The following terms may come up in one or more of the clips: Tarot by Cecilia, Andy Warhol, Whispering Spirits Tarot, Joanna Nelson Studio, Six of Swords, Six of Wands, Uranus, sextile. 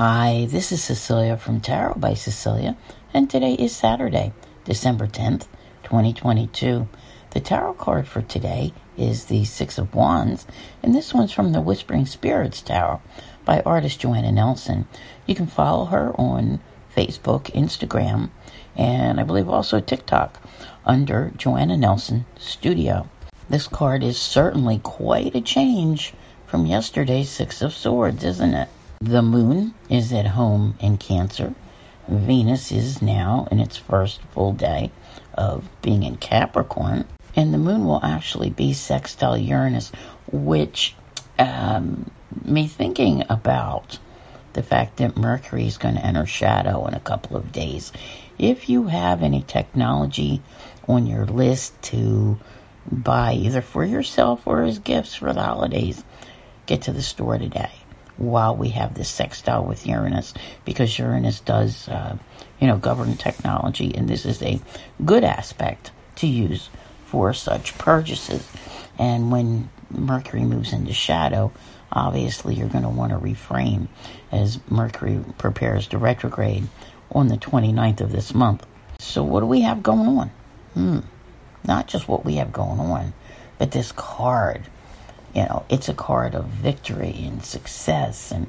Hi, this is Cecilia from Tarot by Cecilia, and today is Saturday, December 10th, 2022. The tarot card for today is the Six of Wands, and this one's from the Whispering Spirits Tarot by artist Joanna Nelson. You can follow her on Facebook, Instagram, and I believe also TikTok under Joanna Nelson Studio. This card is certainly quite a change from yesterday's Six of Swords, isn't it? The moon is at home in Cancer. Venus is now in its first full day of being in Capricorn. And the moon will actually be sextile Uranus, which me thinking about the fact that Mercury is going to enter shadow in a couple of days. If you have any technology on your list to buy either for yourself or as gifts for the holidays, get to the store today while we have this sextile with Uranus, because Uranus does, govern technology, and this is a good aspect to use for such purchases. And when Mercury moves into shadow, obviously you're going to want to refrain as Mercury prepares to retrograde on the 29th of this month. So what do we have going on? Not just what we have going on, but this card. It's a card of victory and success and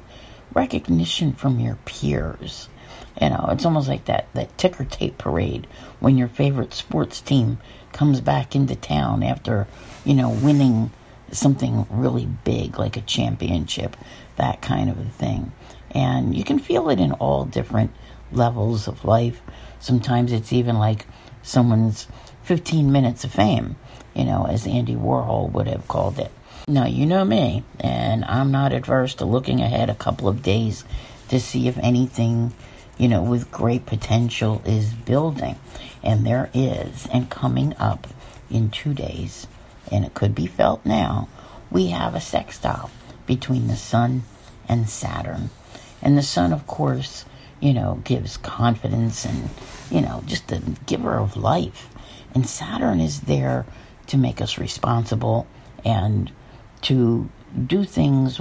recognition from your peers. It's almost like that ticker tape parade when your favorite sports team comes back into town after, winning something really big like a championship, that kind of a thing. And you can feel it in all different levels of life. Sometimes it's even like someone's 15 minutes of fame, as Andy Warhol would have called it. Now, you know me, and I'm not adverse to looking ahead a couple of days to see if anything, with great potential is building. And there is. And coming up in 2 days, and it could be felt now, we have a sextile between the Sun and Saturn. And the Sun, of course, gives confidence and, just the giver of life. And Saturn is there to make us responsible and to do things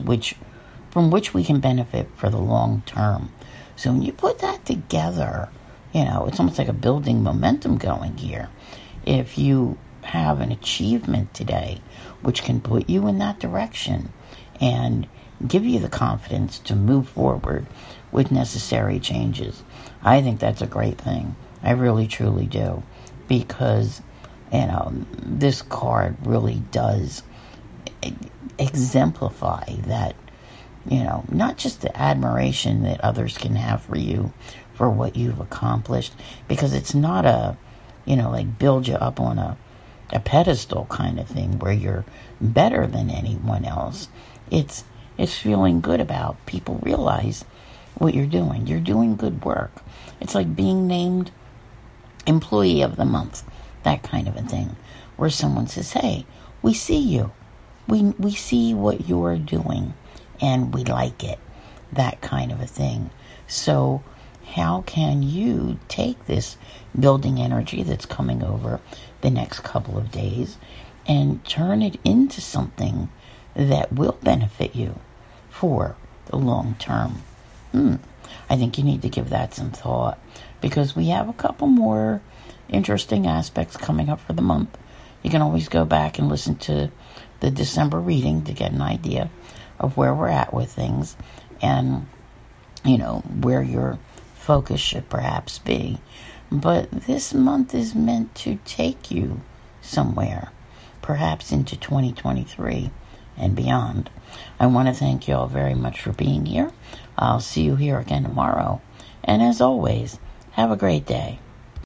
from which we can benefit for the long term. So when you put that together, it's almost like a building momentum going here. If you have an achievement today, which can put you in that direction and give you the confidence to move forward with necessary changes, I think that's a great thing. I really, truly do. Because, this card really does exemplify that, not just the admiration that others can have for you for what you've accomplished, because it's not a, build you up on a pedestal kind of thing where you're better than anyone else. It's feeling good about people realize what you're doing. You're doing good work. It's like being named employee of the month, that kind of a thing, where someone says, hey, we see you. We see what you're doing, and we like it, that kind of a thing. So how can you take this building energy that's coming over the next couple of days and turn it into something that will benefit you for the long term? I think you need to give that some thought, because we have a couple more interesting aspects coming up for the month. You can always go back and listen to the December reading to get an idea of where we're at with things and, where your focus should perhaps be. But this month is meant to take you somewhere, perhaps into 2023 and beyond. I want to thank you all very much for being here. I'll see you here again tomorrow. And as always, have a great day.